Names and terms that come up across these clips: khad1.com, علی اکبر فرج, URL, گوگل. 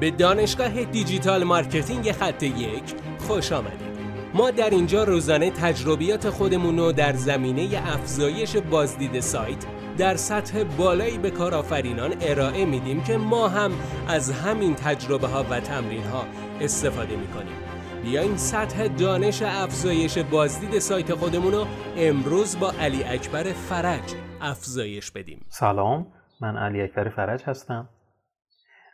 به دانشگاه دیجیتال مارکتینگ خط یک خوش آمدید. ما در اینجا روزانه تجربیات خودمون رو در زمینه افزایش بازدید سایت در سطح بالایی به کارآفرینان ارائه میدیم که ما هم از همین تجربه ها و تمرین ها استفاده میکنیم. بیاین سطح دانش افزایش بازدید سایت خودمون رو امروز با علی اکبر فرج افزایش بدیم. سلام، من علی اکبر فرج هستم.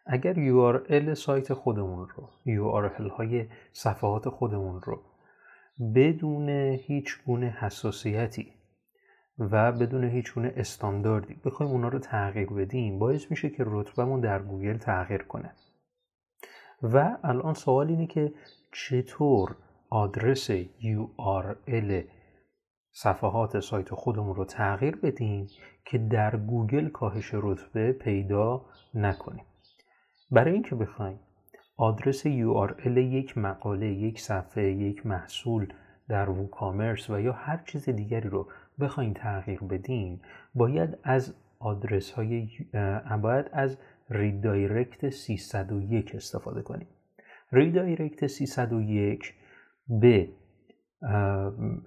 اگر URL سایت خودمون رو، URL های صفحات خودمون رو بدون هیچ گونه حساسیتی و بدون هیچ گونه استانداردی بخوایم اونا رو تغییر بدیم، باعث میشه که رتبه‌مون در گوگل تغییر کنه. و الان سوال اینه که چطور آدرس URL صفحات سایت خودمون رو تغییر بدیم که در گوگل کاهش رتبه پیدا نکنیم. برای اینکه بخوایم آدرس URL یک مقاله، یک صفحه، یک محصول در ووکامرس و یا هر چیز دیگری رو بخوایم تغییر بدیم، باید از ریدایرکت 301 استفاده کنیم. ریدایرکت 301 به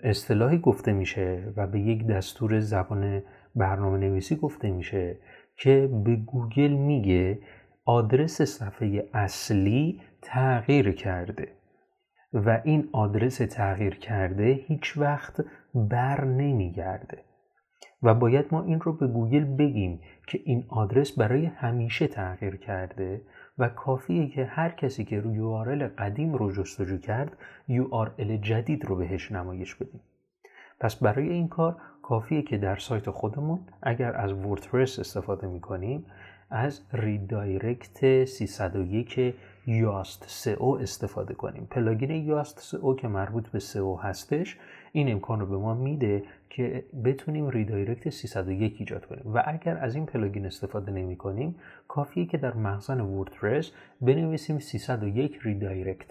اصطلاحی گفته میشه و به یک دستور زبان برنامه نویسی گفته میشه که به گوگل میگه آدرس صفحه اصلی تغییر کرده و این آدرس تغییر کرده هیچ وقت بر نمیگرده و باید ما این رو به گوگل بگیم که این آدرس برای همیشه تغییر کرده و کافیه که هر کسی که روی URL قدیم رو جستجو کرد URL جدید رو بهش نمایش بدیم. پس برای این کار کافیه که در سایت خودمون اگر از وردپرس استفاده میکنیم از ریدایرکت 301 یاست SEO استفاده کنیم. پلاگین یاست SEO که مربوط به SEO هستش این امکان رو به ما میده که بتونیم ریدایرکت 301 ایجاد کنیم و اگر از این پلاگین استفاده نمی کنیم کافیه که در مخزن وردپرس بنویسیم 301 ریدایرکت.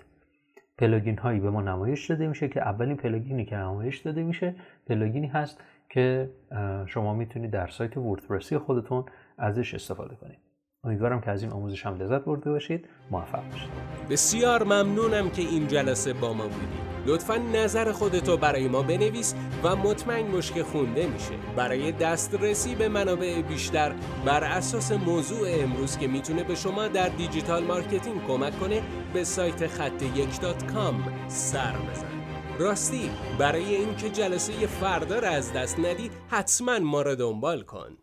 پلاگین هایی به ما نمایش داده میشه که اولین پلاگینی که نمایش داده میشه پلاگینی هست که شما میتونید در سایت وردپرسی خودتون ازش استفاده کنید. امیدوارم که از این آموزش هم لذت برده باشید. موفق باشید. بسیار ممنونم که این جلسه با ما بودید. لطفاً نظر خودتو برای ما بنویس و مطمئن باش که خونده میشه. برای دسترسی به منابع بیشتر بر اساس موضوع امروز که میتونه به شما در دیجیتال مارکتینگ کمک کنه به سایت khad1.com سر بزن. راستی برای اینکه جلسه فردا را از دست ندی حتما ما را دنبال کن.